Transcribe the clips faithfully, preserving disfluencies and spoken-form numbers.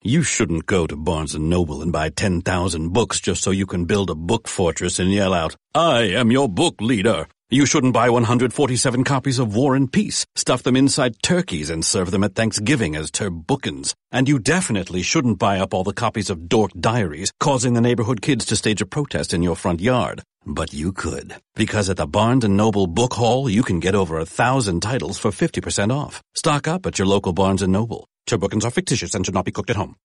You shouldn't go to Barnes and Noble and buy ten thousand books just so you can build a book fortress and yell out, "I am your book leader." You shouldn't buy one hundred forty-seven copies of War and Peace, stuff them inside turkeys, and serve them at Thanksgiving as turbookins. And you definitely shouldn't buy up all the copies of Dork Diaries, causing the neighborhood kids to stage a protest in your front yard. But you could, because at the Barnes and Noble Book Haul, you can get over a thousand titles for fifty percent off. Stock up at your local Barnes and Noble. Turbookins are fictitious and should not be cooked at home.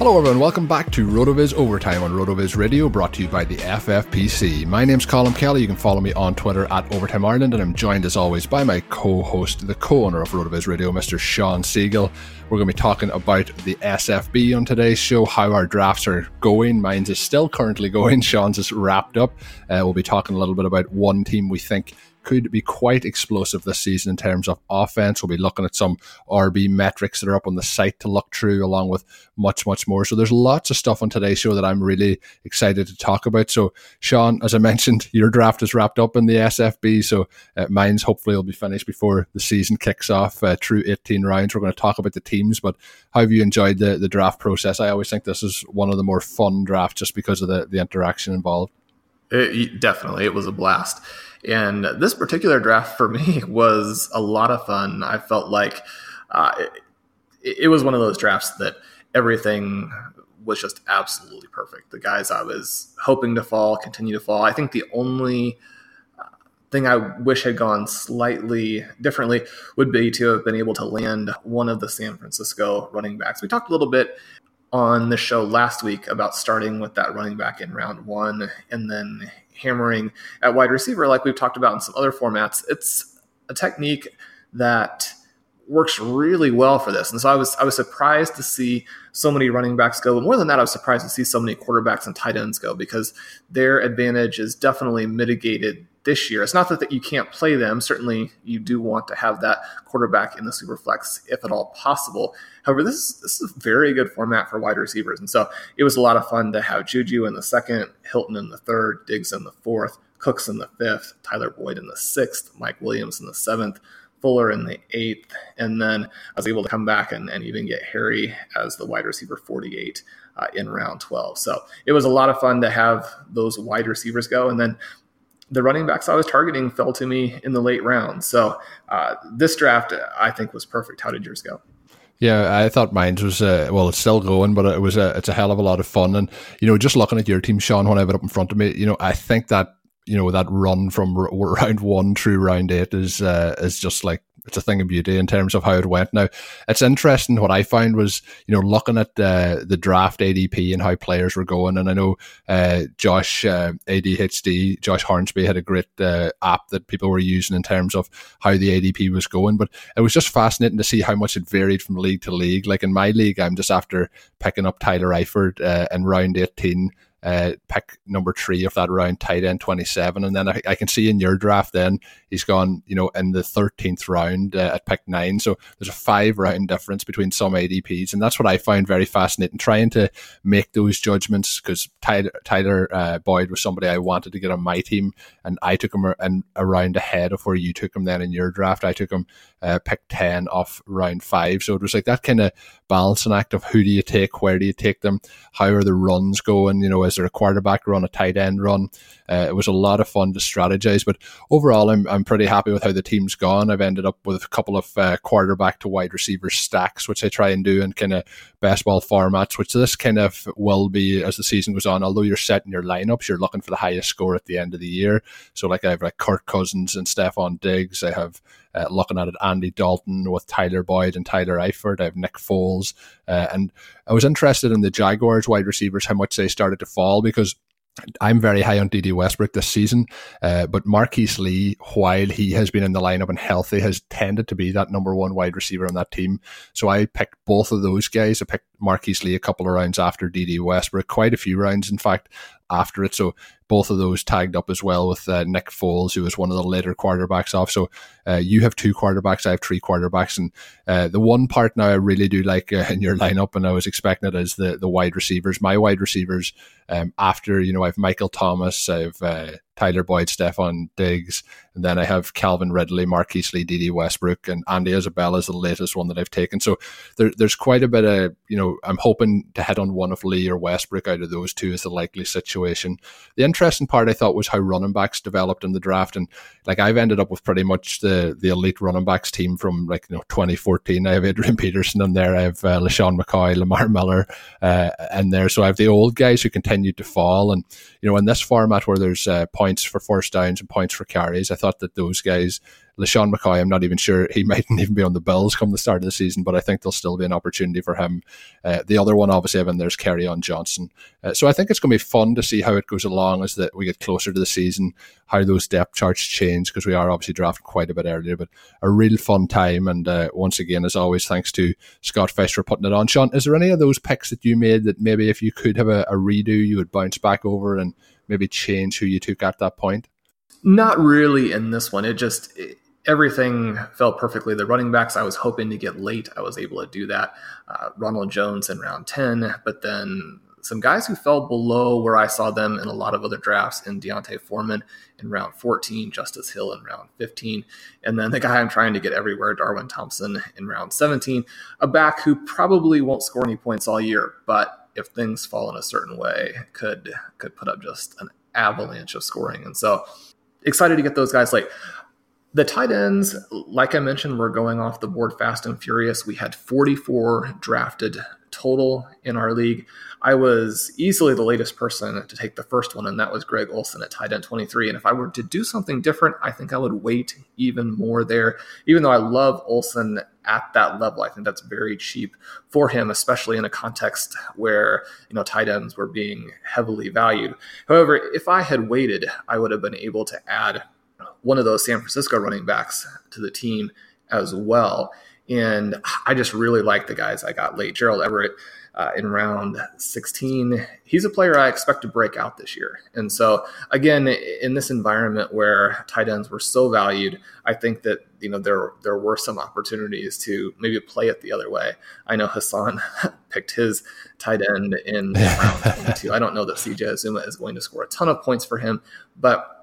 Hello everyone, welcome back to RotoViz Overtime on RotoViz Radio, brought to you by the F F P C. My name's Colin Kelly, you can follow me on Twitter at Overtime Ireland, and I'm joined as always by my co-host, the co-owner of RotoViz Radio, Mister Sean Siegel. We're going to be talking about the S F B on today's show, how our drafts are going. Mine's is still currently going, Sean's is wrapped up. Uh, we'll be talking a little bit about one team we think could be quite explosive this season in terms of offense. We'll be looking at some R B metrics that are up on the site to look through, along with much, much more. So there's lots of stuff on today's show that I'm really excited to talk about. So, Sean, as I mentioned, your draft is wrapped up in the S F B, so uh, mine's hopefully will be finished before the season kicks off uh, through eighteen rounds. We're going to talk about the teams, but how have you enjoyed the, the draft process? I always think this is one of the more fun drafts just because of the, the interaction involved. It, definitely. It was a blast. And this particular draft for me was a lot of fun. I felt like uh, it, it was one of those drafts that everything was just absolutely perfect. The guys I was hoping to fall continue to fall. I think the only thing I wish had gone slightly differently would be to have been able to land one of the San Francisco running backs. We talked a little bit on the show last week about starting with that running back in round one and then hammering at wide receiver like we've talked about in some other formats. It's a technique that works really well for this. And so I was I was surprised to see so many running backs go. But more than that, I was surprised to see so many quarterbacks and tight ends go because their advantage is definitely mitigated this year. It's not that, that you can't play them. Certainly you do want to have that quarterback in the super flex if at all possible. However, this is, this is a very good format for wide receivers. And so it was a lot of fun to have Juju in the second, Hilton in the third, Diggs in the fourth, Cooks in the fifth, Tyler Boyd in the sixth, Mike Williams in the seventh, Fuller in the eighth. And then I was able to come back and, and even get Harry as the wide receiver forty-eight uh, in round twelve. So it was a lot of fun to have those wide receivers go. And then the running backs I was targeting fell to me in the late round. So uh, this draft, I think, was perfect. How did yours go? Yeah, I thought mine was, uh, well, it's still going, but it was a, it's a hell of a lot of fun. And, you know, just looking at your team, Sean, when I have it up in front of me, you know, I think that, you know, that run from r- round one through round eight is uh, is just like, it's a thing of beauty in terms of how it went. Now, it's interesting. What I found was, you know, looking at uh, the draft A D P and how players were going, and I know uh, Josh uh, A D H D, Josh Hornsby had a great uh, app that people were using in terms of how the A D P was going, but it was just fascinating to see how much it varied from league to league. Like in my league, I'm just after picking up Tyler Eifert uh, in round eighteen, Uh, pick number three of that round, tight end twenty-seven, and then I, I can see in your draft then he's gone, you know, in the thirteenth round uh, at pick nine. So there's a five round difference between some A D Ps, and that's what I find very fascinating, trying to make those judgments, because Tyler, Tyler uh, Boyd was somebody I wanted to get on my team, and I took him a, a round ahead of where you took him then in your draft. I took him uh, pick ten off round five, so it was like that kind of balancing act of who do you take, where do you take them, how are the runs going, you know, is there a quarterback run, a tight end run? Uh, it was a lot of fun to strategize, but overall I'm I'm pretty happy with how the team's gone. I've ended up with a couple of uh, quarterback to wide receiver stacks, which I try and do in kind of best ball formats, which this kind of will be as the season goes on. Although you're setting your lineups, you're looking for the highest score at the end of the year. So like I have like Kirk Cousins and Stefon Diggs. I have Uh, looking at it, Andy Dalton with Tyler Boyd and Tyler Eifert. I have Nick Foles. Uh, and I was interested in the Jaguars wide receivers, how much they started to fall, because I'm very high on Dede Westbrook this season, uh, but Marqise Lee, while he has been in the lineup and healthy, has tended to be that number one wide receiver on that team. So I picked both of those guys. I picked Marqise Lee a couple of rounds after Dede Westbrook, quite a few rounds, in fact, after it. So both of those tagged up as well with uh, Nick Foles, who was one of the later quarterbacks off. So uh, you have two quarterbacks, I have three quarterbacks. And uh, the one part now I really do like uh, in your lineup, and I was expecting it, is the, the wide receivers. My wide receivers, um, after, you know, I have Michael Thomas, I have uh, Tyler Boyd, Stefon Diggs, and then I have Calvin Ridley, Marqise Lee, Dede Westbrook, and Andy Isabella is the latest one that I've taken. So there, there's quite a bit of, you know, I'm hoping to hit on one of Lee or Westbrook out of those two is the likely situation. The interesting part I thought was how running backs developed in the draft, and like I've ended up with pretty much the the elite running backs team from like, you know, twenty fourteen. I have Adrian Peterson in there, I have uh, LaShawn McCoy, Lamar Miller uh, in there. So I have the old guys who continued to fall, and you know, in this format where there's uh, points for first downs and points for carries, I thought that those guys, LaShawn McCoy, I'm not even sure, he mightn't even be on the Bills come the start of the season, but I think there'll still be an opportunity for him. Uh, the other one, obviously, I mean, there's Kerryon Johnson. Uh, so I think it's going to be fun to see how it goes along as that we get closer to the season, how those depth charts change, because we are obviously drafting quite a bit earlier, but a real fun time. And uh, once again, as always, thanks to Scott Fish for putting it on. Sean, is there any of those picks that you made that maybe if you could have a, a redo, you would bounce back over and maybe change who you took at that point? Not really in this one. It just... It- Everything fell perfectly. The running backs I was hoping to get late, I was able to do that. Uh, Ronald Jones in round ten, but then some guys who fell below where I saw them in a lot of other drafts, in Deontay Foreman in round fourteen, Justice Hill in round fifteen, and then the guy I'm trying to get everywhere, Darwin Thompson in round seventeen, a back who probably won't score any points all year, but if things fall in a certain way, could could put up just an avalanche of scoring. And so excited to get those guys late. The tight ends, like I mentioned, were going off the board fast and furious. We had forty-four drafted total in our league. I was easily the latest person to take the first one, and that was Greg Olsen at tight end twenty-three. And if I were to do something different, I think I would wait even more there. Even though I love Olsen at that level, I think that's very cheap for him, especially in a context where, you know, tight ends were being heavily valued. However, if I had waited, I would have been able to add one of those San Francisco running backs to the team as well. And I just really like the guys I got late. Gerald Everett uh, in round sixteen, he's a player I expect to break out this year. And so again, in this environment where tight ends were so valued, I think that, you know, there there were some opportunities to maybe play it the other way. I know Hassan picked his tight end in round twenty-two. I don't know that C J Azuma is going to score a ton of points for him, but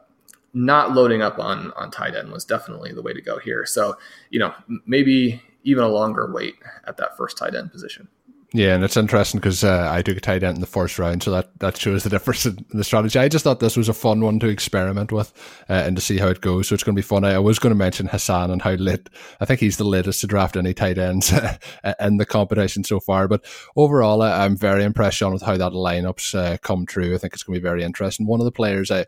not loading up on, on tight end was definitely the way to go here. So, you know, maybe even a longer wait at that first tight end position. Yeah, and it's interesting because uh, I took a tight end in the first round, so that, that shows the difference in the strategy. I just thought this was a fun one to experiment with uh, and to see how it goes, so it's going to be fun. I, I was going to mention Hassan and how late, I think he's the latest to draft any tight ends in the competition so far, but overall I, I'm very impressed, Sean, with how that lineup's uh, come true. I think it's going to be very interesting. One of the players I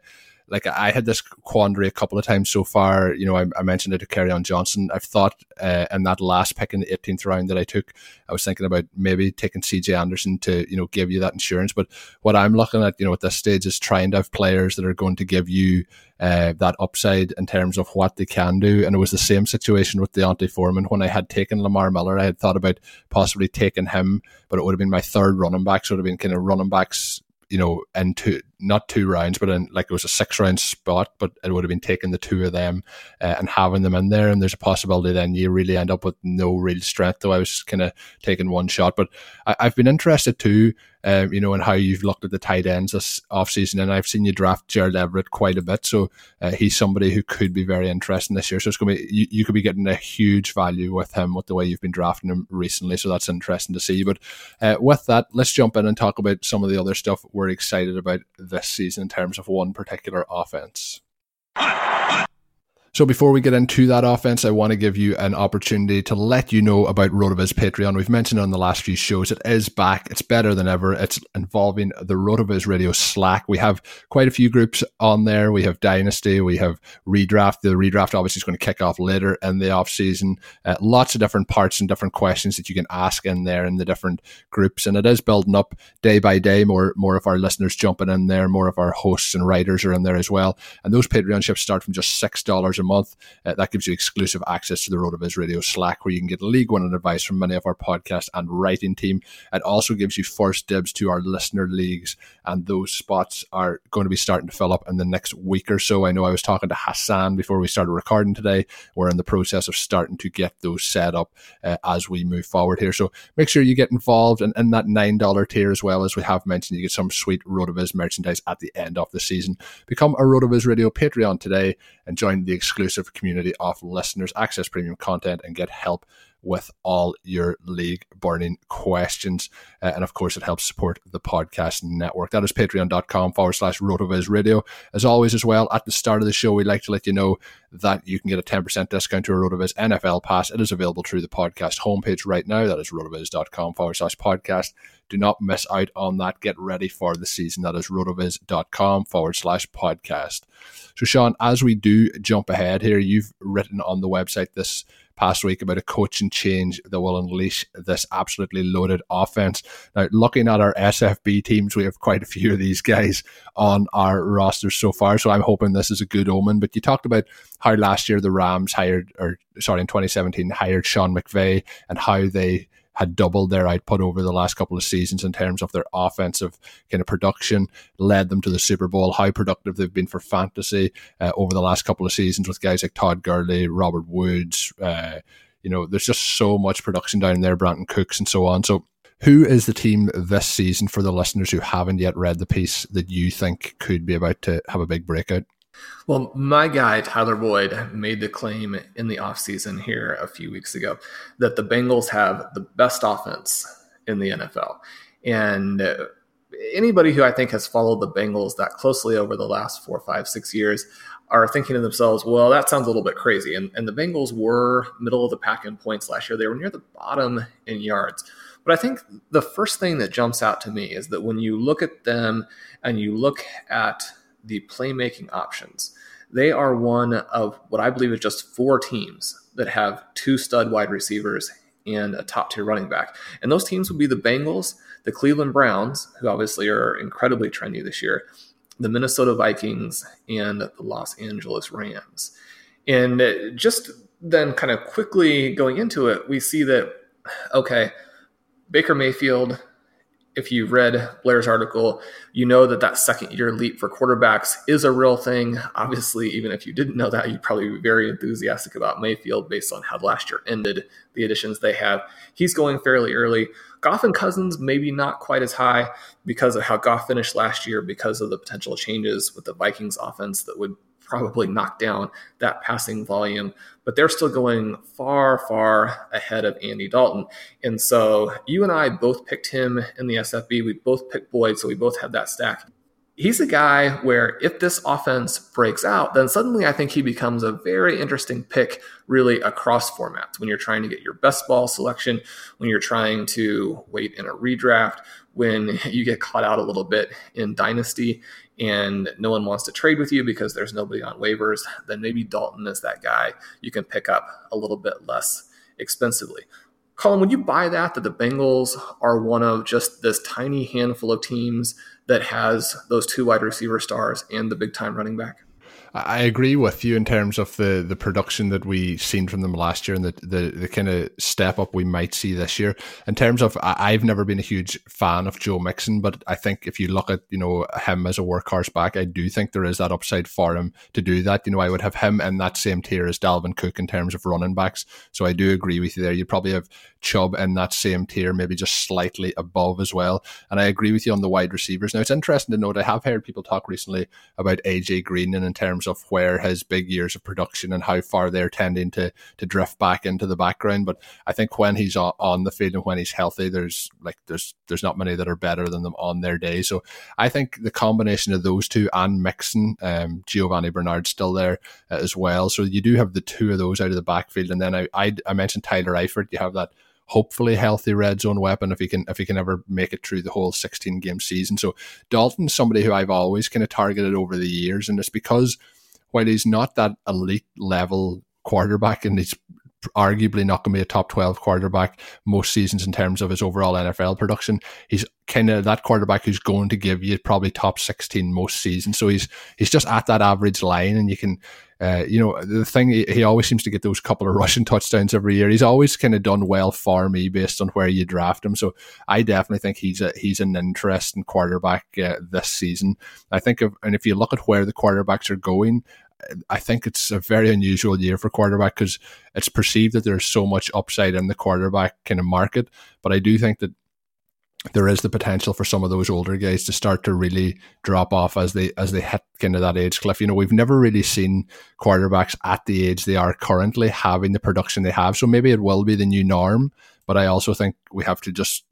like I had this quandary a couple of times so far. You know, I, I mentioned it to Kerryon Johnson. I've thought uh, in that last pick in the eighteenth round that I took, I was thinking about maybe taking C J Anderson to, you know, give you that insurance. But what I'm looking at, you know, at this stage is trying to have players that are going to give you uh, that upside in terms of what they can do. And it was the same situation with Deontay Foreman. When I had taken Lamar Miller, I had thought about possibly taking him, but it would have been my third running back. So it would have been kind of running backs, you know, in two, not two rounds, but in, like, it was a six round spot, but it would have been taking the two of them uh, and having them in there. And there's a possibility then you really end up with no real strength, though I was kind of taking one shot. But I, I've been interested too, um, you know, in how you've looked at the tight ends this offseason. And I've seen you draft Gerald Everett quite a bit. So uh, he's somebody who could be very interesting this year. So it's going to be, you, you could be getting a huge value with him with the way you've been drafting him recently. So that's interesting to see. But uh, with that, let's jump in and talk about some of the other stuff we're excited about this season in terms of one particular offense. So before we get into that offense, I want to give you an opportunity to let you know about RotoViz Patreon. We've mentioned it on the last few shows. It is back. It's better than ever. It's involving the RotoViz Radio Slack. We have quite a few groups on there. We have Dynasty. We have Redraft. The Redraft obviously is going to kick off later in the offseason. Uh, lots of different parts and different questions that you can ask in there in the different groups. And it is building up day by day. More, more of our listeners jumping in there. More of our hosts and writers are in there as well. And those Patreonships start from just six dollars a month. Uh, that gives you exclusive access to the RotoViz Radio Slack, where you can get League One and advice from many of our podcast and writing team. It also gives you first dibs to our listener leagues, and those spots are going to be starting to fill up in the next week or so. I know I was talking to Hassan before we started recording today. We're in the process of starting to get those set up uh, as we move forward here. So make sure you get involved, and in that nine dollar tier, as well as we have mentioned, you get some sweet RotoViz merchandise at the end of the season. Become a RotoViz Radio Patreon today and join the exclusive exclusive community of listeners, access premium content, and get help with all your league burning questions. Uh, and of course, it helps support the podcast network. That is patreon.com forward slash RotoViz Radio. As always, as well, at the start of the show, we'd like to let you know that you can get a ten percent discount to a RotoViz N F L pass. It is available through the podcast homepage right now. That is rotoviz.com forward slash podcast. Do not miss out on that. Get ready for the season. That is rotoviz.com forward slash podcast. So, Sean, as we do jump ahead here, you've written on the website this past week about a coaching change that will unleash this absolutely loaded offense. Now, looking at our S F B teams, we have quite a few of these guys on our roster so far, so I'm hoping this is a good omen. But you talked about how last year the Rams hired, or sorry, in twenty seventeen hired Shawn McVay, and how they had doubled their output over the last couple of seasons in terms of their offensive kind of production, led them to the Super Bowl, how productive they've been for fantasy uh, over the last couple of seasons with guys like Todd Gurley, Robert Woods. Uh, you know, there's just so much production down there, Brandon Cooks and so on. So who is the team this season, for the listeners who haven't yet read the piece, that you think could be about to have a big breakout? Well, my guy, Tyler Boyd, made the claim in the offseason here a few weeks ago that the Bengals have the best offense in the N F L. And anybody who I think has followed the Bengals that closely over the last four, five, six years are thinking to themselves, well, that sounds a little bit crazy. And, and the Bengals were middle of the pack in points last year. They were near the bottom in yards. But I think the first thing that jumps out to me is that when you look at them and you look at the playmaking options, they are one of what I believe is just four teams that have two stud wide receivers and a top-tier running back. And those teams would be the Bengals, the Cleveland Browns, who obviously are incredibly trendy this year, the Minnesota Vikings, and the Los Angeles Rams. And just then kind of quickly going into it, we see that, okay, Baker Mayfield, if you've read Blair's article, you know that that second-year leap for quarterbacks is a real thing. Obviously, even if you didn't know that, you'd probably be very enthusiastic about Mayfield based on how last year ended, the additions they have. He's going fairly early. Goff and Cousins maybe not quite as high because of how Goff finished last year, because of the potential changes with the Vikings offense that would probably knock down that passing volume, but they're still going far, far ahead of Andy Dalton. And so you and I both picked him in the S F B. We both picked Boyd, so we both had that stack. he's a guy where if this offense breaks out, then suddenly I think he becomes a very interesting pick really across formats. When you're trying to get your best ball selection, when you're trying to wait in a redraft, when you get caught out a little bit in dynasty and no one wants to trade with you because there's nobody on waivers, then maybe Dalton is that guy you can pick up a little bit less expensively. Colin, would you buy that, that the Bengals are one of just this tiny handful of teams that has those two wide receiver stars and the big-time running back? I agree with you in terms of the, the production that we seen from them last year and the, the, the kind of step up we might see this year. In terms of, I've never been a huge fan of Joe Mixon, but I think if you look at, you know, him as a workhorse back, I do think there is that upside for him to do that. You know, I would have him in that same tier as Dalvin Cook in terms of running backs. So I do agree with you there. You probably have Chubb in that same tier, maybe just slightly above as well. And I agree with you on the wide receivers. Now, it's interesting to note, I have heard people talk recently about A J Green and in terms of where his big years of production and how far they're tending to to drift back into the background. But I think when he's on the field and when he's healthy, there's like there's there's not many that are better than them on their day. So I think the combination of those two and Mixon, um, Giovanni Bernard's still there as well. So you do have the two of those out of the backfield. And then I I, I mentioned Tyler Eifert. You have that hopefully healthy red zone weapon if he can if he can ever make it through the whole sixteen game season. So Dalton's somebody who I've always kind of targeted over the years, and it's because while he's not that elite level quarterback and he's arguably not going to be a top twelve quarterback most seasons in terms of his overall N F L production, he's kind of that quarterback who's going to give you probably top sixteen most seasons. So he's he's just at that average line, and you can Uh, you know, the thing, he always seems to get those couple of rushing touchdowns every year. He's always kind of done well for me based on where you draft him. So I definitely think he's a, he's an interesting quarterback uh, this season. I think, if, and if you look at where the quarterbacks are going, I think it's a very unusual year for quarterback because it's perceived that there's so much upside in the quarterback kind of market. But I do think that there is the potential for some of those older guys to start to really drop off as they as they hit kind of that age cliff. You know, we've never really seen quarterbacks at the age they are currently having the production they have. So maybe it will be the new norm, but I also think we have to just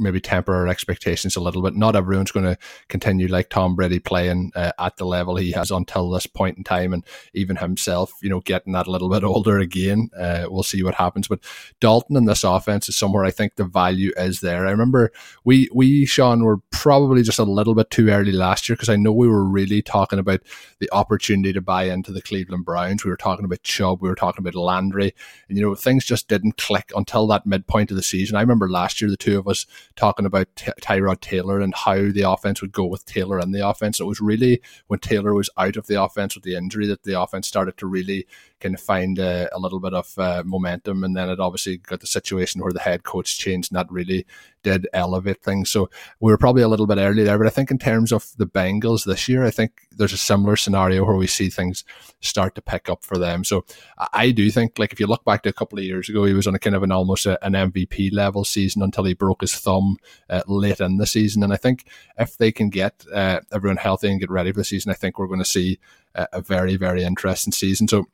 maybe temper our expectations a little bit. Not everyone's going to continue like Tom Brady playing uh, at the level he has until this point in time, and even himself, you know, getting that a little bit older again. Uh, we'll see what happens. But Dalton in this offense is somewhere I think the value is there. I remember we, we Sean, were probably just a little bit too early last year because I know we were really talking about the opportunity to buy into the Cleveland Browns. We were talking about Chubb. We were talking about Landry. And, you know, things just didn't click until that midpoint of the season. I remember last year the two of us talking about T- Tyrod Taylor and how the offense would go with Taylor in the offense. It was really when Taylor was out of the offense with the injury that the offense started to really kind of find a, a little bit of uh, momentum. And then it obviously got the situation where the head coach changed, and that really did elevate things. So we were probably a little bit early there. But I think in terms of the Bengals this year, I think there's a similar scenario where we see things start to pick up for them. So I do think, like, if you look back to a couple of years ago, he was on a kind of an almost a, an M V P level season until he broke his thumb uh, late in the season. And I think if they can get uh, everyone healthy and get ready for the season, I think we're going to see a, a very, very interesting season. So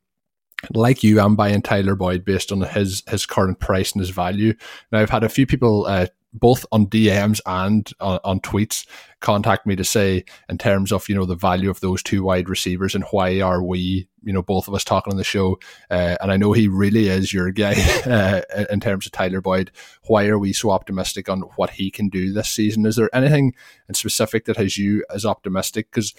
like you, I'm buying Tyler Boyd based on his his current price and his value. Now, I've had a few people uh, both on D Ms and on, on tweets contact me to say, in terms of, you know, the value of those two wide receivers and why are we, you know, both of us talking on the show, uh, and I know he really is your guy uh, in terms of Tyler Boyd. Why are we so optimistic on what he can do this season? Is there anything in specific that has you as optimistic? Because,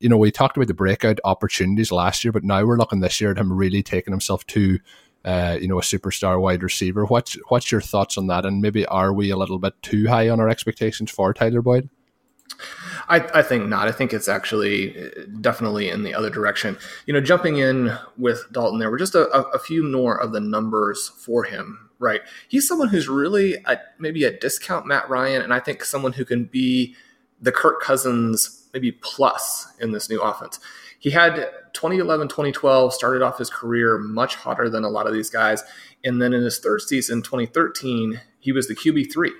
you know, we talked about the breakout opportunities last year, but now we're looking this year at him really taking himself to, uh, you know, a superstar wide receiver. What's what's your thoughts on that? And maybe are we a little bit too high on our expectations for Tyler Boyd? I, I think not. I think it's actually definitely in the other direction. You know, jumping in with Dalton there, we're just a, a few more of the numbers for him, right? He's someone who's really a, maybe a discount Matt Ryan, and I think someone who can be the Kirk Cousins maybe plus in this new offense. He had twenty eleven, twenty twelve, started off his career much hotter than a lot of these guys. And then in his third season, twenty thirteen, he was the Q B three,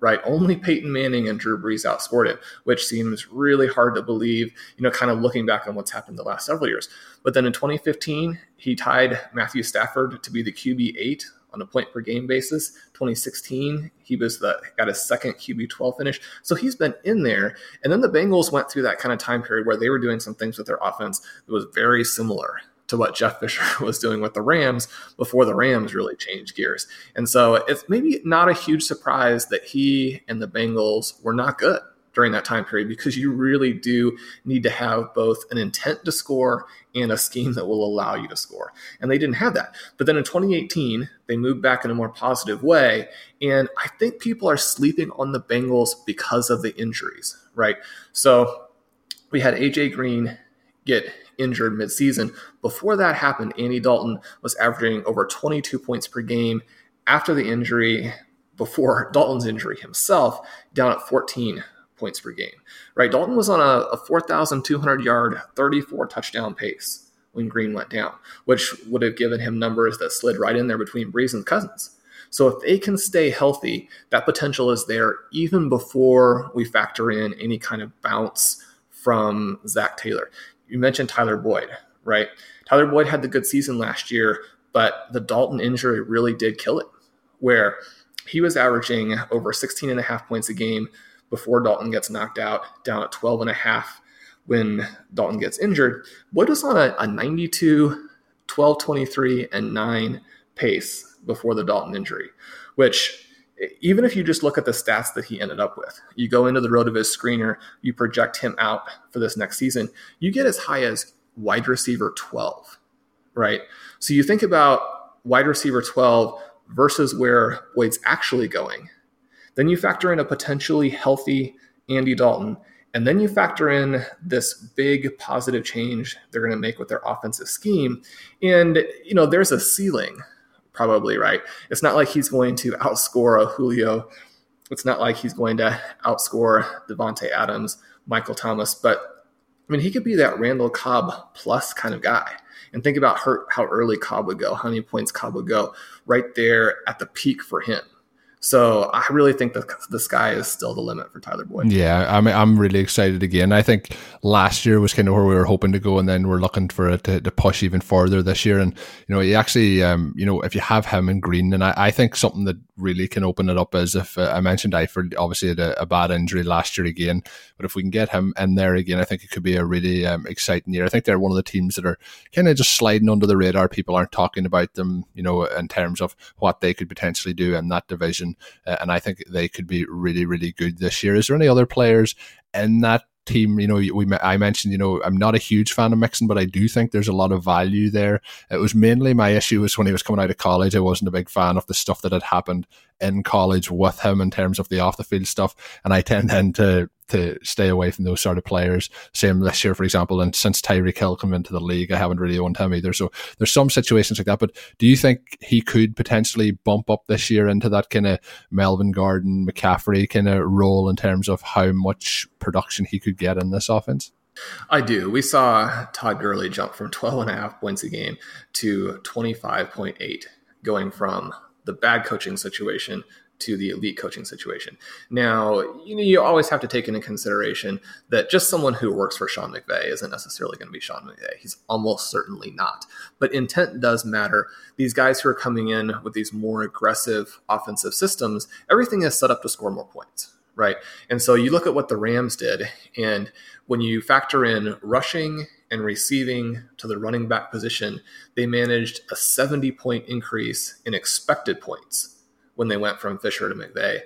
right? Only Peyton Manning and Drew Brees outscored him, which seems really hard to believe, you know, kind of looking back on what's happened the last several years. But then in twenty fifteen, he tied Matthew Stafford to be the Q B eight on a point per game basis. twenty sixteen, he was the got his second Q B twelve finish. So he's been in there. And then the Bengals went through that kind of time period where they were doing some things with their offense that was very similar to what Jeff Fisher was doing with the Rams before the Rams really changed gears. And so it's maybe not a huge surprise that he and the Bengals were not good during that time period, because you really do need to have both an intent to score and a scheme that will allow you to score. And they didn't have that. But then in twenty eighteen, they moved back in a more positive way. And I think people are sleeping on the Bengals because of the injuries, right? So we had A J Green get injured midseason. Before that happened, Andy Dalton was averaging over twenty-two points per game. After the injury, before Dalton's injury himself, down at fourteen points per game, right? Dalton was on a, a four thousand two hundred yard, thirty-four touchdown pace when Green went down, which would have given him numbers that slid right in there between Breeze and Cousins. So if they can stay healthy, that potential is there even before we factor in any kind of bounce from Zach Taylor. You mentioned Tyler Boyd, right? Tyler Boyd had the good season last year, but the Dalton injury really did kill it, where he was averaging over sixteen and a half points a game before Dalton gets knocked out, down at twelve and a half when Dalton gets injured. Boyd was on a, a ninety-two, twelve, twenty-three, and nine pace before the Dalton injury, which even if you just look at the stats that he ended up with, you go into the RotoViz screener, you project him out for this next season, you get as high as wide receiver twelve, right? So you think about wide receiver twelve versus where Boyd's actually going. Then you factor in a potentially healthy Andy Dalton, and then you factor in this big positive change they're going to make with their offensive scheme. And, you know, there's a ceiling probably, right? It's not like he's going to outscore a Julio. It's not like he's going to outscore Devontae Adams, Michael Thomas. But, I mean, he could be that Randall Cobb plus kind of guy. And think about her, how early Cobb would go, how many points Cobb would go right there at the peak for him. So I really think that the sky is still the limit for Tyler Boyd. Yeah, I'm I'm really excited again. I think last year was kind of where we were hoping to go, and then we're looking for it to, to push even further this year. And, you know, you actually, um, you know, if you have him in Green, and I, I think something that really can open it up is if uh, I mentioned Eifert obviously had a, a bad injury last year again, but if we can get him in there again, I think it could be a really um, exciting year. I think they're one of the teams that are kind of just sliding under the radar. People aren't talking about them, you know, in terms of what they could potentially do in that division. Uh, and I think they could be really, really good this year. Is there any other players in that team? You know, we I mentioned, you know, I'm not a huge fan of Mixon, but I do think there's a lot of value there. It was mainly my issue was when he was coming out of college, I wasn't a big fan of the stuff that had happened in college with him in terms of the off the field stuff. And I tend then to to stay away from those sort of players. Same this year, for example, and since Tyreek Hill came into the league, I haven't really owned him either. So there's some situations like that, but do you think he could potentially bump up this year into that kind of Melvin Gordon, McCaffrey kind of role in terms of how much production he could get in this offense? I do. We saw Todd Gurley jump from twelve and a half points a game to twenty-five point eight, going from the bad coaching situation to the elite coaching situation. Now, you know, you always have to take into consideration that just someone who works for Shawn McVay isn't necessarily going to be Shawn McVay. He's almost certainly not. But intent does matter. These guys who are coming in with these more aggressive offensive systems, everything is set up to score more points, right? And so you look at what the Rams did, and when you factor in rushing and receiving to the running back position, they managed a seventy point increase in expected points when they went from Fisher to McVay.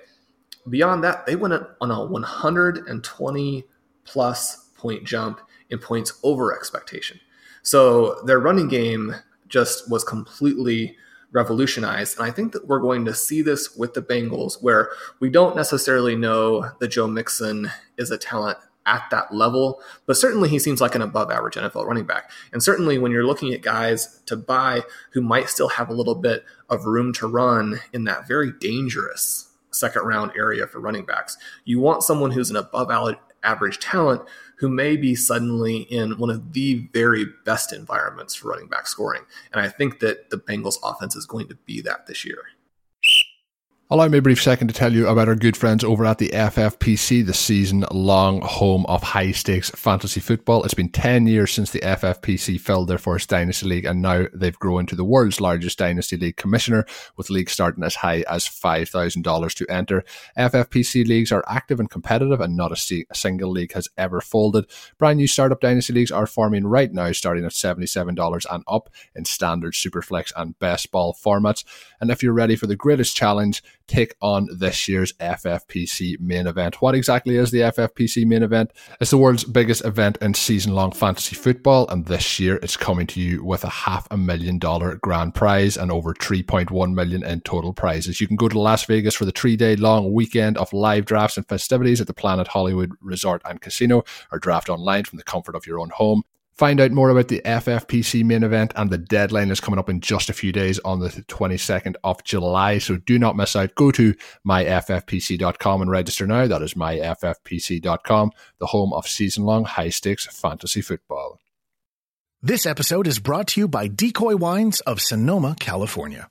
Beyond that, they went on a one hundred twenty plus point jump in points over expectation. So their running game just was completely revolutionized. And I think that we're going to see this with the Bengals, where we don't necessarily know that Joe Mixon is a talent at that level, but certainly he seems like an above average N F L running back. And certainly when you're looking at guys to buy who might still have a little bit of room to run in that very dangerous second round area for running backs, you want someone who's an above average talent who may be suddenly in one of the very best environments for running back scoring. And I think that the Bengals offense is going to be that this year. Allow me a brief second to tell you about our good friends over at the F F P C, the season-long home of high-stakes fantasy football. It's been ten years since the F F P C filled their first Dynasty League, and now they've grown to the world's largest Dynasty League commissioner, with leagues starting as high as five thousand dollars to enter. F F P C leagues are active and competitive, and not a single league has ever folded. Brand new startup Dynasty Leagues are forming right now, starting at seventy-seven dollars and up in standard, superflex, and best ball formats. And if you're ready for the greatest challenge, take on this year's F F P C main event. What exactly is the F F P C main event? It's the world's biggest event in season-long fantasy football, and this year it's coming to you with a half a million dollar grand prize and over three point one million in total prizes. You can go to Las Vegas for the three-day long weekend of live drafts and festivities at the Planet Hollywood Resort and Casino, or draft online from the comfort of your own home. Find out more about the F F P C main event, and the deadline is coming up in just a few days on the twenty-second of July, so do not miss out. Go to my f f p c dot com and register now. That is my f f p c dot com, the home of season-long high-stakes fantasy football. This episode is brought to you by Decoy Wines of Sonoma, California.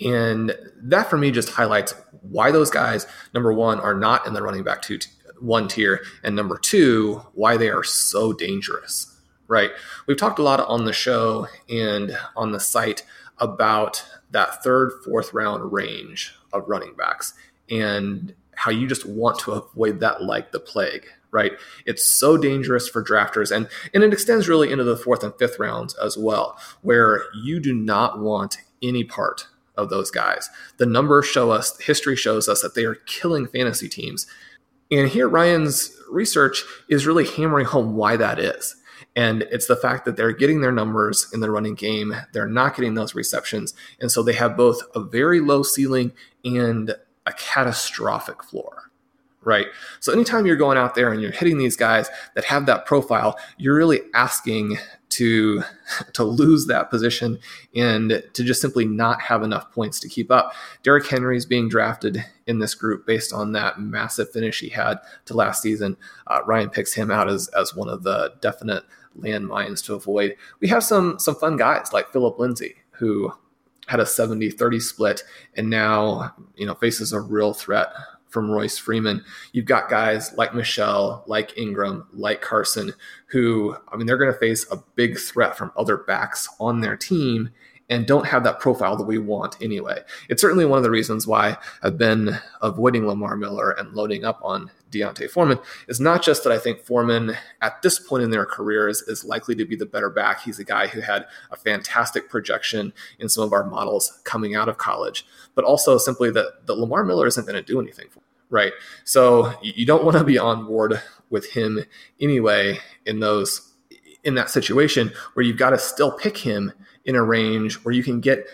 And that for me just highlights why those guys, number one, are not in the running back two, one tier, and number two, why they are so dangerous, right? We've talked a lot on the show and on the site about that third, fourth round range of running backs and how you just want to avoid that like the plague, right? It's so dangerous for drafters, and, and it extends really into the fourth and fifth rounds as well, where you do not want any part of those guys. The numbers show us, history shows us that they are killing fantasy teams. And here Ryan's research is really hammering home why that is. And it's the fact that they're getting their numbers in the running game. They're not getting those receptions. And so they have both a very low ceiling and a catastrophic floor, right? So anytime you're going out there and you're hitting these guys that have that profile, you're really asking to to lose that position and to just simply not have enough points to keep up. Derrick Henry's being drafted in this group based on that massive finish he had to last season. Uh, Ryan picks him out as as one of the definite landmines to avoid. We have some some fun guys like Philip Lindsay, who had a seventy thirty split and now, you know, faces a real threat from Royce Freeman. You've got guys like Michelle, like Ingram, like Carson, who, I mean, they're going to face a big threat from other backs on their team and don't have that profile that we want anyway. It's certainly one of the reasons why I've been avoiding Lamar Miller and loading up on Deontay Foreman. It's not just that I think Foreman at this point in their careers is likely to be the better back. He's a guy who had a fantastic projection in some of our models coming out of college, but also simply that, that Lamar Miller isn't going to do anything for him. Right. So you don't want to be on board with him anyway in those in that situation where you've got to still pick him in a range where you can get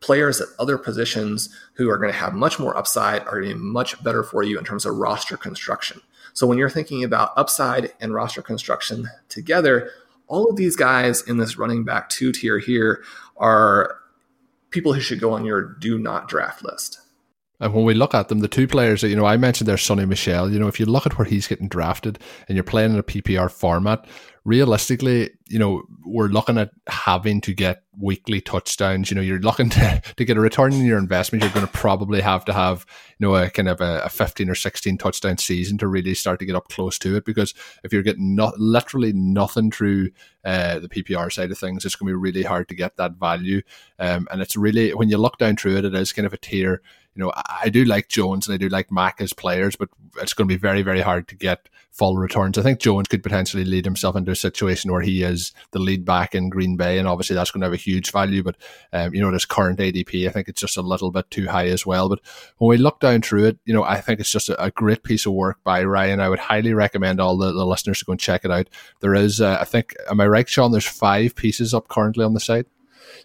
players at other positions who are going to have much more upside, are going to be much better for you in terms of roster construction. So when you're thinking about upside and roster construction together, all of these guys in this running back two tier here are people who should go on your do not draft list. And when we look at them, the two players that, you know, I mentioned there, Sonny Michel, you know, if you look at where he's getting drafted and you're playing in a P P R format, realistically, you know, we're looking at having to get weekly touchdowns. You know, you're looking to, to get a return on your investment. You're going to probably have to have, you know, a kind of a, a fifteen or sixteen touchdown season to really start to get up close to it. Because if you're getting not, literally nothing through uh, the P P R side of things, it's going to be really hard to get that value. Um, and it's really, when you look down through it, it is kind of a tier. You know, I do like Jones and I do like Mack as players, but it's going to be very, very hard to get full returns. I think Jones could potentially lead himself into a situation where he is the lead back in Green Bay, and obviously that's going to have a huge value. But, um, you know, this current A D P, I think it's just a little bit too high as well. But when we look down through it, you know, I think it's just a, a great piece of work by Ryan. I would highly recommend all the, the listeners to go and check it out. There is, uh, I think, am I right, Sean? There's five pieces up currently on the site.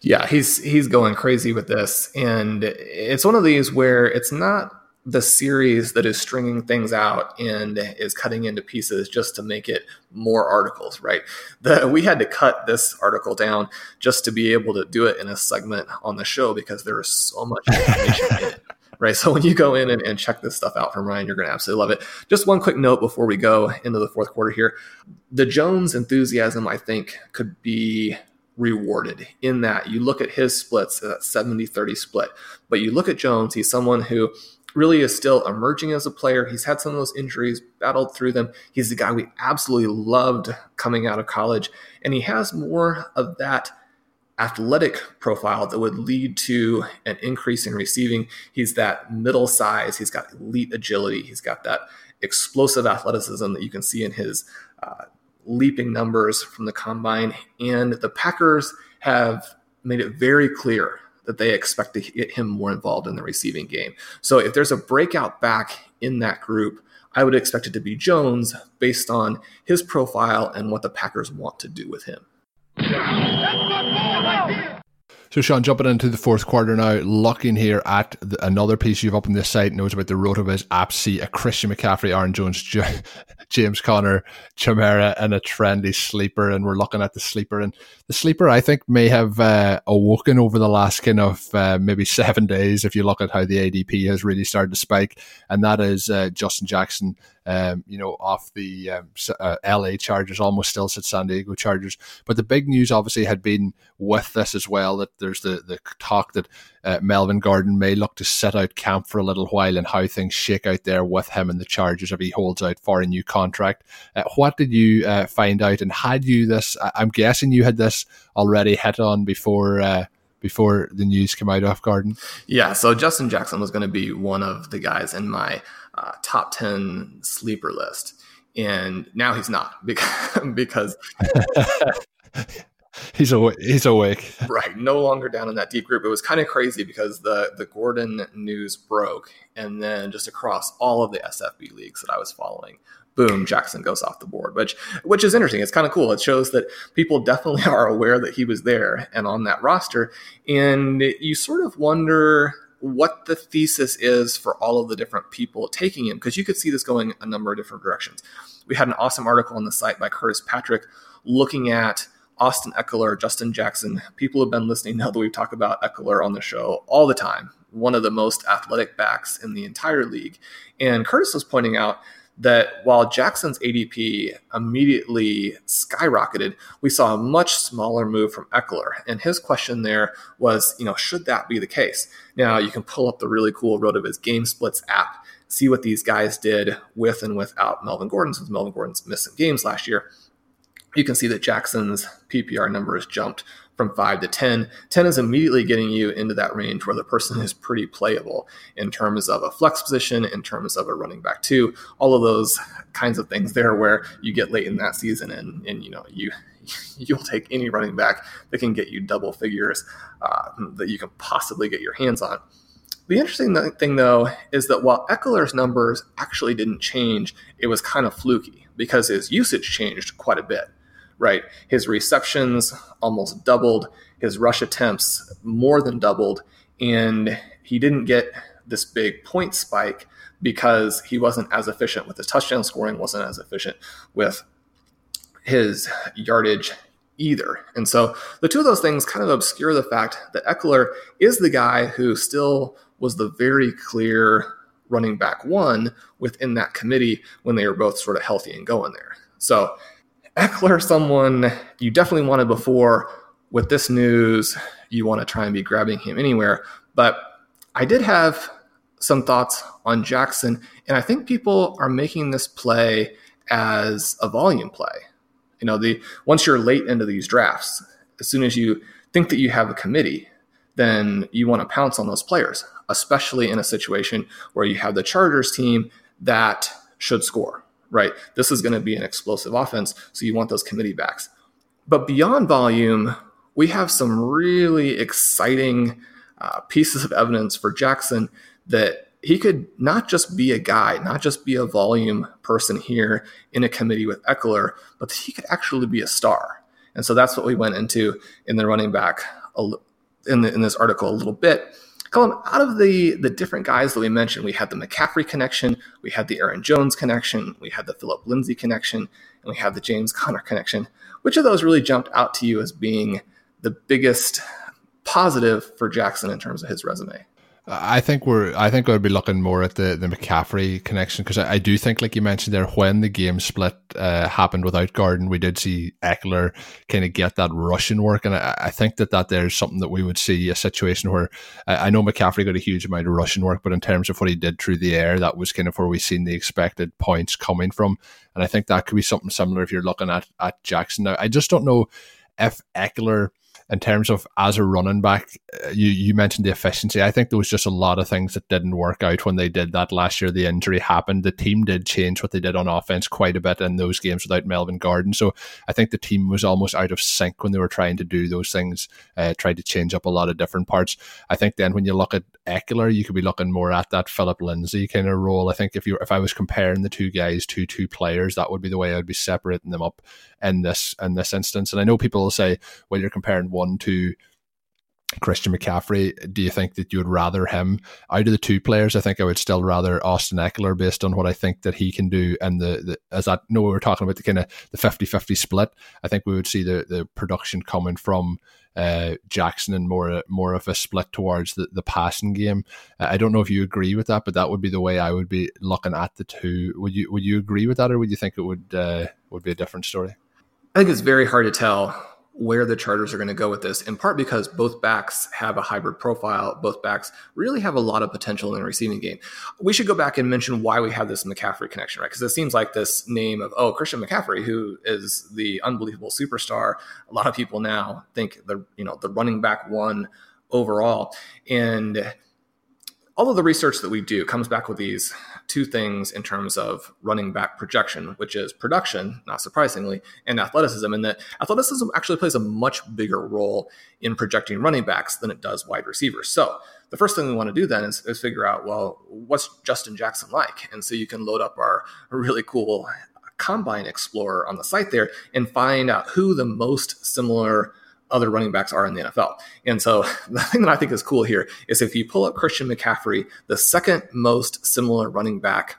Yeah, he's he's going crazy with this. And it's one of these where it's not the series that is stringing things out and is cutting into pieces just to make it more articles, right? The, we had to cut this article down just to be able to do it in a segment on the show because there is so much information in it. Right. So when you go in and, and check this stuff out from Ryan, you're going to absolutely love it. Just one quick note before we go into the fourth quarter here. The Jones enthusiasm, I think, could be rewarded in that you look at his splits, that seventy thirty split, but you look at Jones, he's someone who really is still emerging as a player. He's had some of those injuries, battled through them. He's the guy we absolutely loved coming out of college, and he has more of that athletic profile that would lead to an increase in receiving. He's that middle size, he's got elite agility, he's got that explosive athleticism that you can see in his uh leaping numbers from the combine, and the Packers have made it very clear that they expect to get him more involved in the receiving game. So if there's a breakout back in that group, I would expect it to be Jones based on his profile and what the Packers want to do with him. So, Sean, jumping into the fourth quarter now, looking here at the, another piece you've up on this site knows about the RotoViz app. See a Christian McCaffrey, Aaron Jones, J- James Conner, Chimera, and a trendy sleeper. And we're looking at the sleeper. And the sleeper, I think, may have uh, awoken over the last kind of uh, maybe seven days if you look at how the A D P has really started to spike. And that is uh, Justin Jackson. Um, you know, off the um, uh, L A Chargers, almost still said San Diego Chargers. But the big news obviously had been with this as well, that there's the, the talk that uh, Melvin Gordon may look to set out camp for a little while and how things shake out there with him and the Chargers if he holds out for a new contract. Uh, what did you uh, find out? And had you this, I'm guessing you had this already hit on before uh, before the news came out off Gordon? Yeah, so Justin Jackson was going to be one of the guys in my Uh, top ten sleeper list, and now he's not because, because he's awake. He's awake, right? No longer down in that deep group. It was kind of crazy because the the Gordon news broke, and then just across all of the S F B leagues that I was following, boom, Jackson goes off the board, which which is interesting. It's kind of cool. It shows that people definitely are aware that he was there and on that roster, and you sort of wonder what the thesis is for all of the different people taking him, because you could see this going a number of different directions. We had an awesome article on the site by Curtis Patrick looking at Austin Ekeler, Justin Jackson. People have been listening now that we've talked about Ekeler on the show all the time, one of the most athletic backs in the entire league. And Curtis was pointing out that while Jackson's A D P immediately skyrocketed, we saw a much smaller move from Ekeler. And his question there was, you know, should that be the case? Now you can pull up the really cool RotoViz Game Splits app, see what these guys did with and without Melvin Gordon, since Melvin Gordon's missed some games last year. You can see that Jackson's P P R number has jumped from five to ten. ten is immediately getting you into that range where the person is pretty playable in terms of a flex position, in terms of a running back two, all of those kinds of things there where you get late in that season and, and you know, you, you'll take any running back that can get you double figures uh, that you can possibly get your hands on. The interesting thing, though, is that while Ekeler's numbers actually didn't change, it was kind of fluky because his usage changed quite a bit. Right. His receptions almost doubled, his rush attempts more than doubled, and he didn't get this big point spike because he wasn't as efficient with his touchdown scoring, wasn't as efficient with his yardage either. And so the two of those things kind of obscure the fact that Ekeler is the guy who still was the very clear running back one within that committee when they were both sort of healthy and going there. So Ekeler, someone you definitely wanted before. With this news, you want to try and be grabbing him anywhere. But I did have some thoughts on Jackson, and I think people are making this play as a volume play. You know, the once you're late into these drafts, as soon as you think that you have a committee, then you want to pounce on those players, especially in a situation where you have the Chargers team that should score. Right? This is going to be an explosive offense, so you want those committee backs. But beyond volume, we have some really exciting uh, pieces of evidence for Jackson that he could not just be a guy, not just be a volume person here in a committee with Ekeler, but that he could actually be a star. And so that's what we went into in the running back in, the, in this article a little bit. Colin, out of the, the different guys that we mentioned, we had the McCaffrey connection, we had the Aaron Jones connection, we had the Philip Lindsay connection, and we had the James Conner connection. Which of those really jumped out to you as being the biggest positive for Jackson in terms of his resume? I think we're. I think I'd be looking more at the, the McCaffrey connection because I, I do think, like you mentioned there, when the game split uh, happened without Gordon, we did see Ekeler kind of get that rushing work, and I, I think that that there is something that we would see a situation where I, I know McCaffrey got a huge amount of rushing work, but in terms of what he did through the air, that was kind of where we seen the expected points coming from, and I think that could be something similar if you're looking at at Jackson. Now, I just don't know if Ekeler, in terms of as a running back, you, you mentioned the efficiency. I think there was just a lot of things that didn't work out when they did that last year. The injury happened. The team did change what they did on offense quite a bit in those games without Melvin Gordon. So I think the team was almost out of sync when they were trying to do those things, uh, tried to change up a lot of different parts. I think then when you look at Ekeler, you could be looking more at that Philip Lindsay kind of role. I think if you if I was comparing the two guys to two players, that would be the way I'd be separating them up in this in this instance. And I know people will say, well, you're comparing one to Christian McCaffrey, do you think that you would rather him out of the two players? I think I would still rather Austin Ekeler based on what I think that he can do. And the, the as I know we were talking about the kind of the fifty-fifty split, I think we would see the, the production coming from uh, Jackson and more more of a split towards the, the passing game. Uh, I don't know if you agree with that, but that would be the way I would be looking at the two. Would you would you agree with that, or would you think it would uh, would be a different story? I think it's very hard to tell where the Chargers are going to go with this, in part because both backs have a hybrid profile. Both backs really have a lot of potential in the receiving game. We should go back and mention why we have this McCaffrey connection, right? Because it seems like this name of, oh, Christian McCaffrey, who is the unbelievable superstar. A lot of people now think the, you know, the running back one overall. And all of the research that we do comes back with these two things in terms of running back projection, which is production, not surprisingly, and athleticism, and that athleticism actually plays a much bigger role in projecting running backs than it does wide receivers. So the first thing we want to do then is, is figure out, well, what's Justin Jackson like? And so you can load up our really cool Combine Explorer on the site there and find out who the most similar other running backs are in the N F L. And so the thing that I think is cool here is if you pull up Christian McCaffrey, the second most similar running back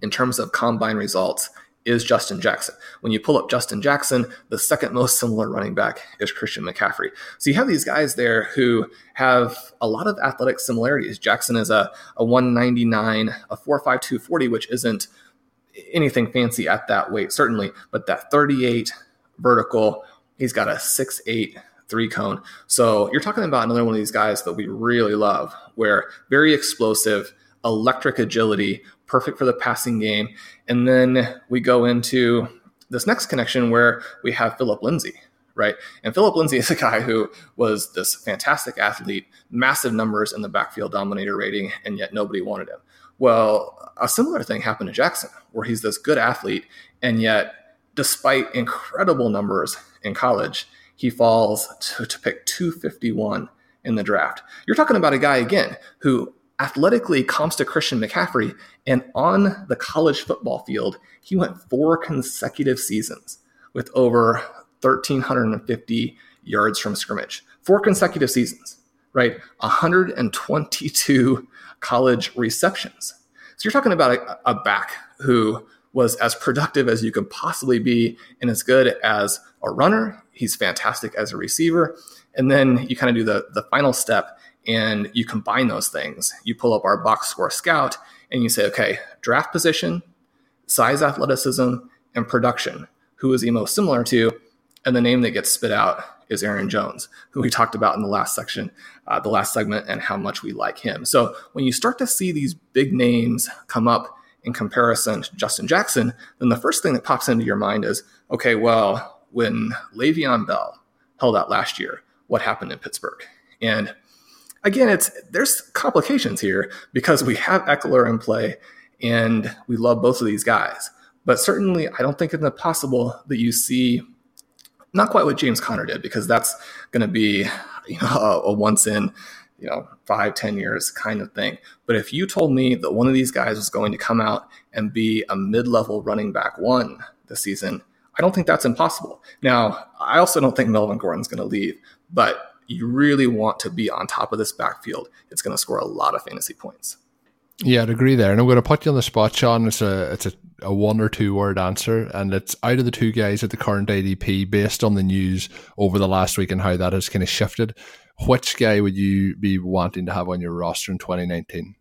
in terms of combine results is Justin Jackson. When you pull up Justin Jackson, the second most similar running back is Christian McCaffrey. So you have these guys there who have a lot of athletic similarities. Jackson is a, a one ninety-nine, a four five, two forty, which isn't anything fancy at that weight, certainly, but that thirty-eight vertical. He's got a six eight, three cone. So you're talking about another one of these guys that we really love, where very explosive, electric agility, perfect for the passing game. And then we go into this next connection where we have Philip Lindsay, right? And Philip Lindsay is a guy who was this fantastic athlete, massive numbers in the backfield dominator rating, and yet nobody wanted him. Well, a similar thing happened to Jackson, where he's this good athlete, and yet despite incredible numbers in college, he falls to, to pick two fifty-one in the draft. You're talking about a guy, again, who athletically comps to Christian McCaffrey, and on the college football field, he went four consecutive seasons with over one thousand three hundred fifty yards from scrimmage. Four consecutive seasons, right? one hundred twenty-two college receptions. So you're talking about a, a back who was as productive as you can possibly be and as good as a runner. He's fantastic as a receiver. And then you kind of do the, the final step and you combine those things. You pull up our box score scout and you say, okay, draft position, size, athleticism, and production. Who is he most similar to? And the name that gets spit out is Aaron Jones, who we talked about in the last section, uh, the last segment, and how much we like him. So when you start to see these big names come up in comparison to Justin Jackson, then the first thing that pops into your mind is, okay, well, when Le'Veon Bell held out last year, what happened in Pittsburgh? And again, it's there's complications here because we have Ekeler in play and we love both of these guys. But certainly, I don't think it's possible that you see not quite what James Conner did, because that's going to be, you know, a, a once in, you know, five, ten years kind of thing. But if you told me that one of these guys was going to come out and be a mid-level running back one this season, I don't think that's impossible. Now, I also don't think Melvin Gordon's going to leave, but you really want to be on top of this backfield. It's going to score a lot of fantasy points. Yeah, I'd agree there. And I'm going to put you on the spot, Sean. It's a it's a, a one or two word answer. And it's out of the two guys at the current A D P, based on the news over the last week and how that has kind of shifted, which guy would you be wanting to have on your roster in twenty nineteen?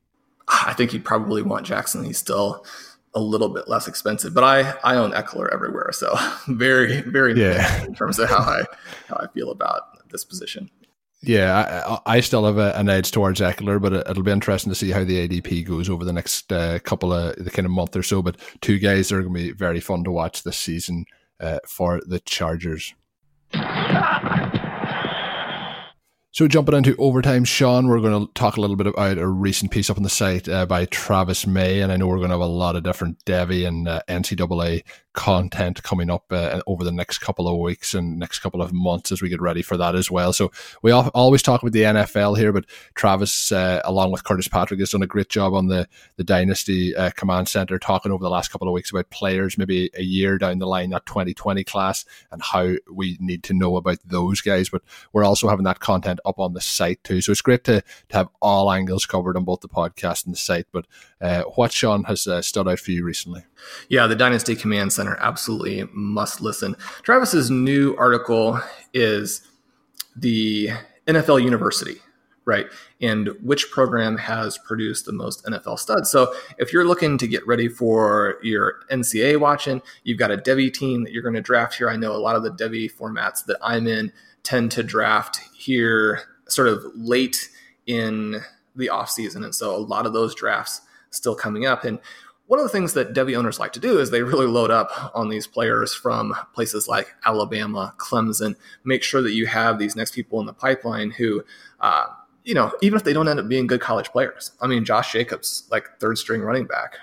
I think you'd probably want Jackson. He's still a little bit less expensive, but I, I own Ekeler everywhere. So very, very yeah. in terms of how I, how I feel about this position. Yeah, I, I still have a, an edge towards Ekeler, but it, it'll be interesting to see how the A D P goes over the next uh, couple of the kind of month or so. But two guys are going to be very fun to watch this season uh, for the Chargers. So jumping into overtime, Sean, we're going to talk a little bit about a recent piece up on the site uh, by Travis May, and I know we're going to have a lot of different Devy and uh, N C double A content coming up uh, over the next couple of weeks and next couple of months as we get ready for that as well. So we all, always talk about the N F L here, but Travis, uh, along with Curtis Patrick, has done a great job on the, the Dynasty uh, Command Center, talking over the last couple of weeks about players maybe a year down the line, that twenty twenty class, and how we need to know about those guys. But we're also having that content up on the site too. So it's great to, to have all angles covered on both the podcast and the site. But uh, what, Sean, has uh, stood out for you recently? Yeah, the Dynasty Command Center, absolutely must listen. Travis's new article is the N F L University, right? And which program has produced the most N F L studs. So if you're looking to get ready for your N C A A watching, you've got a Devy team that you're going to draft here. I know a lot of the Devy formats that I'm in tend to draft here sort of late in the off season. And so a lot of those drafts still coming up. And one of the things that Devy owners like to do is they really load up on these players from places like Alabama, Clemson, make sure that you have these next people in the pipeline who, uh, you know, even if they don't end up being good college players. I mean, Josh Jacobs, like third string running back,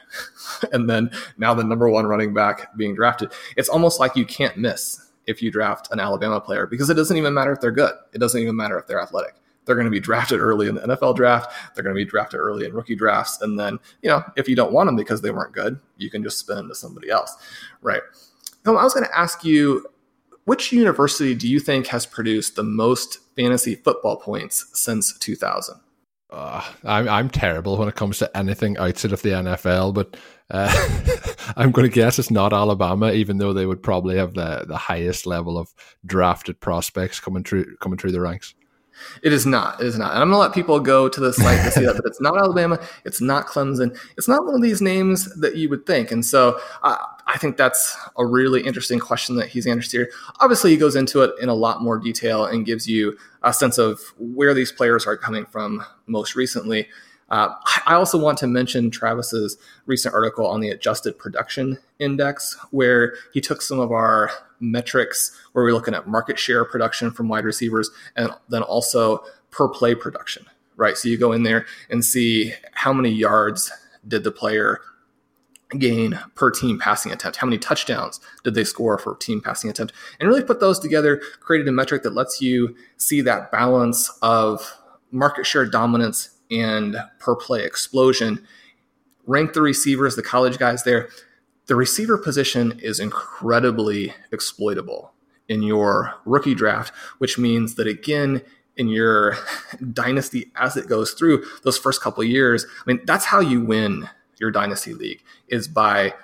and then now the number one running back being drafted. It's almost like you can't miss if you draft an Alabama player, because it doesn't even matter if they're good. It doesn't even matter if they're athletic. They're going to be drafted early in the N F L draft. They're going to be drafted early in rookie drafts. And then, you know, if you don't want them because they weren't good, you can just spin them to somebody else. Right. So I was going to ask you, which university do you think has produced the most fantasy football points since two thousand? Uh, I'm, I'm terrible when it comes to anything outside of the N F L, but uh, I'm going to guess it's not Alabama, even though they would probably have the, the highest level of drafted prospects coming through coming through the ranks. It is not. It is not. And I'm going to let people go to the site to see that, but it's not Alabama. It's not Clemson. It's not one of these names that you would think. And so uh, I think that's a really interesting question that he's answered here. Obviously, he goes into it in a lot more detail and gives you a sense of where these players are coming from most recently. Uh, I also want to mention Travis's recent article on the Adjusted Production Index, where he took some of our metrics where we're looking at market share production from wide receivers and then also per play production, right? So you go in there and see how many yards did the player gain per team passing attempt, how many touchdowns did they score for team passing attempt, and really put those together, created a metric that lets you see that balance of market share dominance and per play explosion. Rank the receivers, the college guys there. The receiver position is incredibly exploitable in your rookie draft, which means that, again, in your dynasty as it goes through those first couple of years, I mean, that's how you win your dynasty league, is by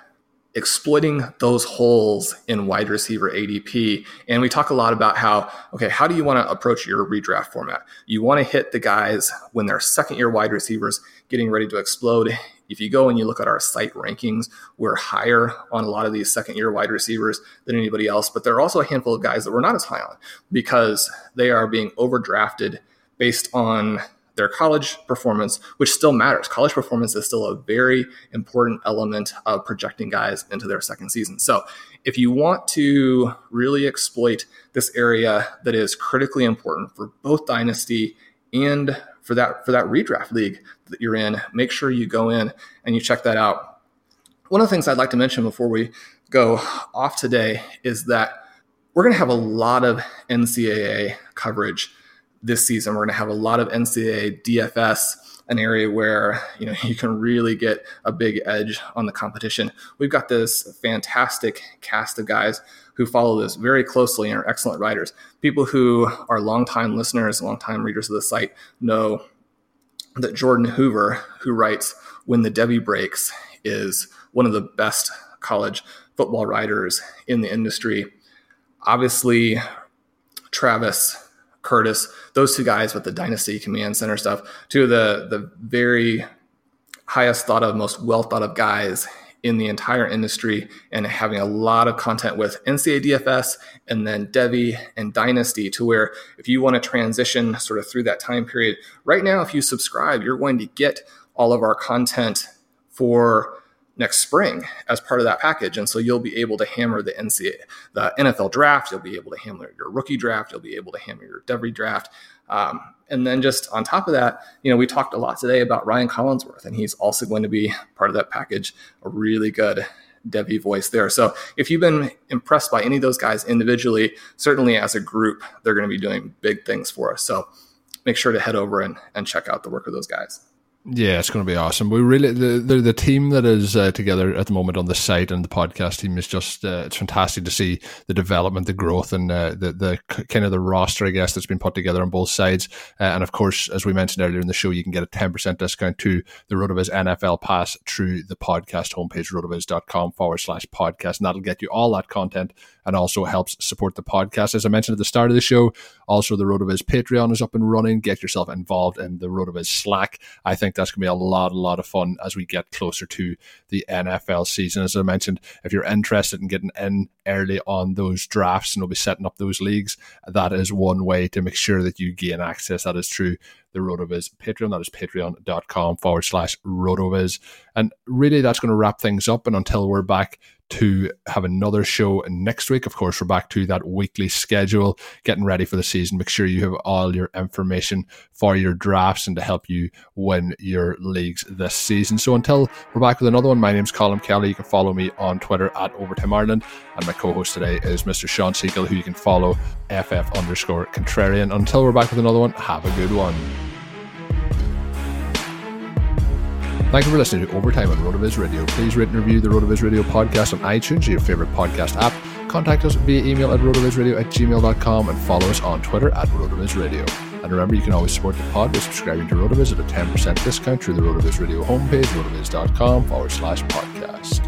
exploiting those holes in wide receiver A D P. And we talk a lot about how, okay, how do you want to approach your redraft format? You want to hit the guys when they're second year wide receivers getting ready to explode. If you go and you look at our site rankings, we're higher on a lot of these second year wide receivers than anybody else. But there are also a handful of guys that we're not as high on because they are being overdrafted based on their college performance, which still matters. College performance is still a very important element of projecting guys into their second season. So if you want to really exploit this area that is critically important for both dynasty and for that, for that redraft league that you're in, make sure you go in and you check that out. One of the things I'd like to mention before we go off today is that we're going to have a lot of N C A A coverage this season. We're going to have a lot of N C A A D F S, an area where, you know, you can really get a big edge on the competition. We've got this fantastic cast of guys who follow this very closely and are excellent writers. People who are longtime listeners, longtime readers of the site know that Jordan Hoover, who writes When the Devy Breaks, is one of the best college football writers in the industry. Obviously, Travis Curtis, those two guys with the Dynasty Command Center stuff, two of the, the very highest thought of, most well thought of guys in the entire industry, and having a lot of content with N C A A D F S and then Devy and Dynasty, to where if you want to transition sort of through that time period, right now, if you subscribe, you're going to get all of our content for next spring as part of that package. And so you'll be able to hammer the N C A A, the N F L draft. You'll be able to hammer your rookie draft. You'll be able to hammer your Devy draft. Um, and then just on top of that, you know, we talked a lot today about Ryan Collinsworth, and he's also going to be part of that package, a really good Devy voice there. So if you've been impressed by any of those guys individually, certainly as a group, they're going to be doing big things for us. So make sure to head over and, and check out the work of those guys. Yeah, it's going to be awesome. We really the the, the team that is uh, together at the moment on the site and the podcast team is just uh, it's fantastic to see the development, the growth, and uh, the the kind of the roster, I guess, that's been put together on both sides. Uh, and of course, as we mentioned earlier in the show, you can get a ten percent discount to the RotoViz N F L Pass through the podcast homepage, rotoviz.com forward slash podcast, and that'll get you all that content and also helps support the podcast. As I mentioned at the start of the show, also the RotoViz Patreon is up and running. Get yourself involved in the RotoViz Slack. I think that's going to be a lot, a lot of fun as we get closer to the N F L season. As I mentioned, if you're interested in getting in early on those drafts and we'll be setting up those leagues, that is one way to make sure that you gain access. That is true. The RotoViz Patreon, that is patreon.com forward slash RotoViz. And really, that's going to wrap things up. And until we're back to have another show next week, of course, we're back to that weekly schedule, getting ready for the season. Make sure you have all your information for your drafts and to help you win your leagues this season. So until we're back with another one, my name's Colin Kelly. You can follow me on Twitter at Overtime Ireland. And my co-host today is Mister Shawn Ekeler, who you can follow F F underscore Contrarian. Until we're back with another one, have a good one. Thank you for listening to Overtime on RotoViz Radio. Please rate and review the RotoViz Radio podcast on iTunes or your favorite podcast app. Contact us via email at rotovizradio at gmail dot com and follow us on Twitter at rotovizradio. And remember, you can always support the pod by subscribing to RotoViz at a ten percent discount through the RotoViz Radio homepage, rotoviz.com forward slash podcast.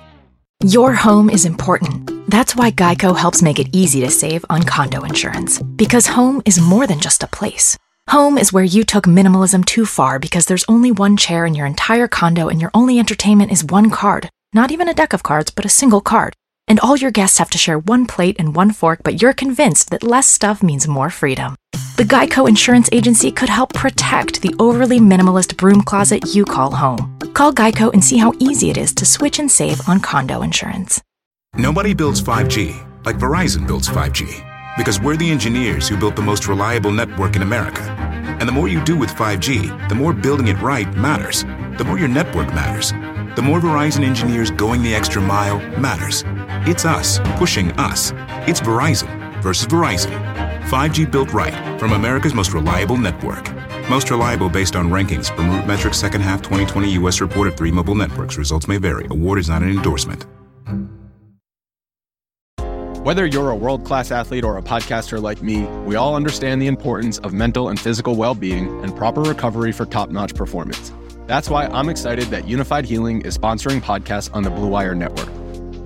Your home is important. That's why Geico helps make it easy to save on condo insurance. Because home is more than just a place. Home is where you took minimalism too far because there's only one chair in your entire condo and your only entertainment is one card. Not even a deck of cards, but a single card. And all your guests have to share one plate and one fork, but you're convinced that less stuff means more freedom. The Geico Insurance Agency could help protect the overly minimalist broom closet you call home. Call Geico and see how easy it is to switch and save on condo insurance. Nobody builds five G like Verizon builds five G, because we're the engineers who built the most reliable network in America. And the more you do with five G, the more building it right matters. The more your network matters. The more Verizon engineers going the extra mile matters. It's us pushing us. It's Verizon versus Verizon. five G built right from America's most reliable network. Most reliable based on rankings from RootMetrics second half twenty twenty U S report of three mobile networks. Results may vary. Award is not an endorsement. Whether you're a world-class athlete or a podcaster like me, we all understand the importance of mental and physical well-being and proper recovery for top-notch performance. That's why I'm excited that Unified Healing is sponsoring podcasts on the Blue Wire Network.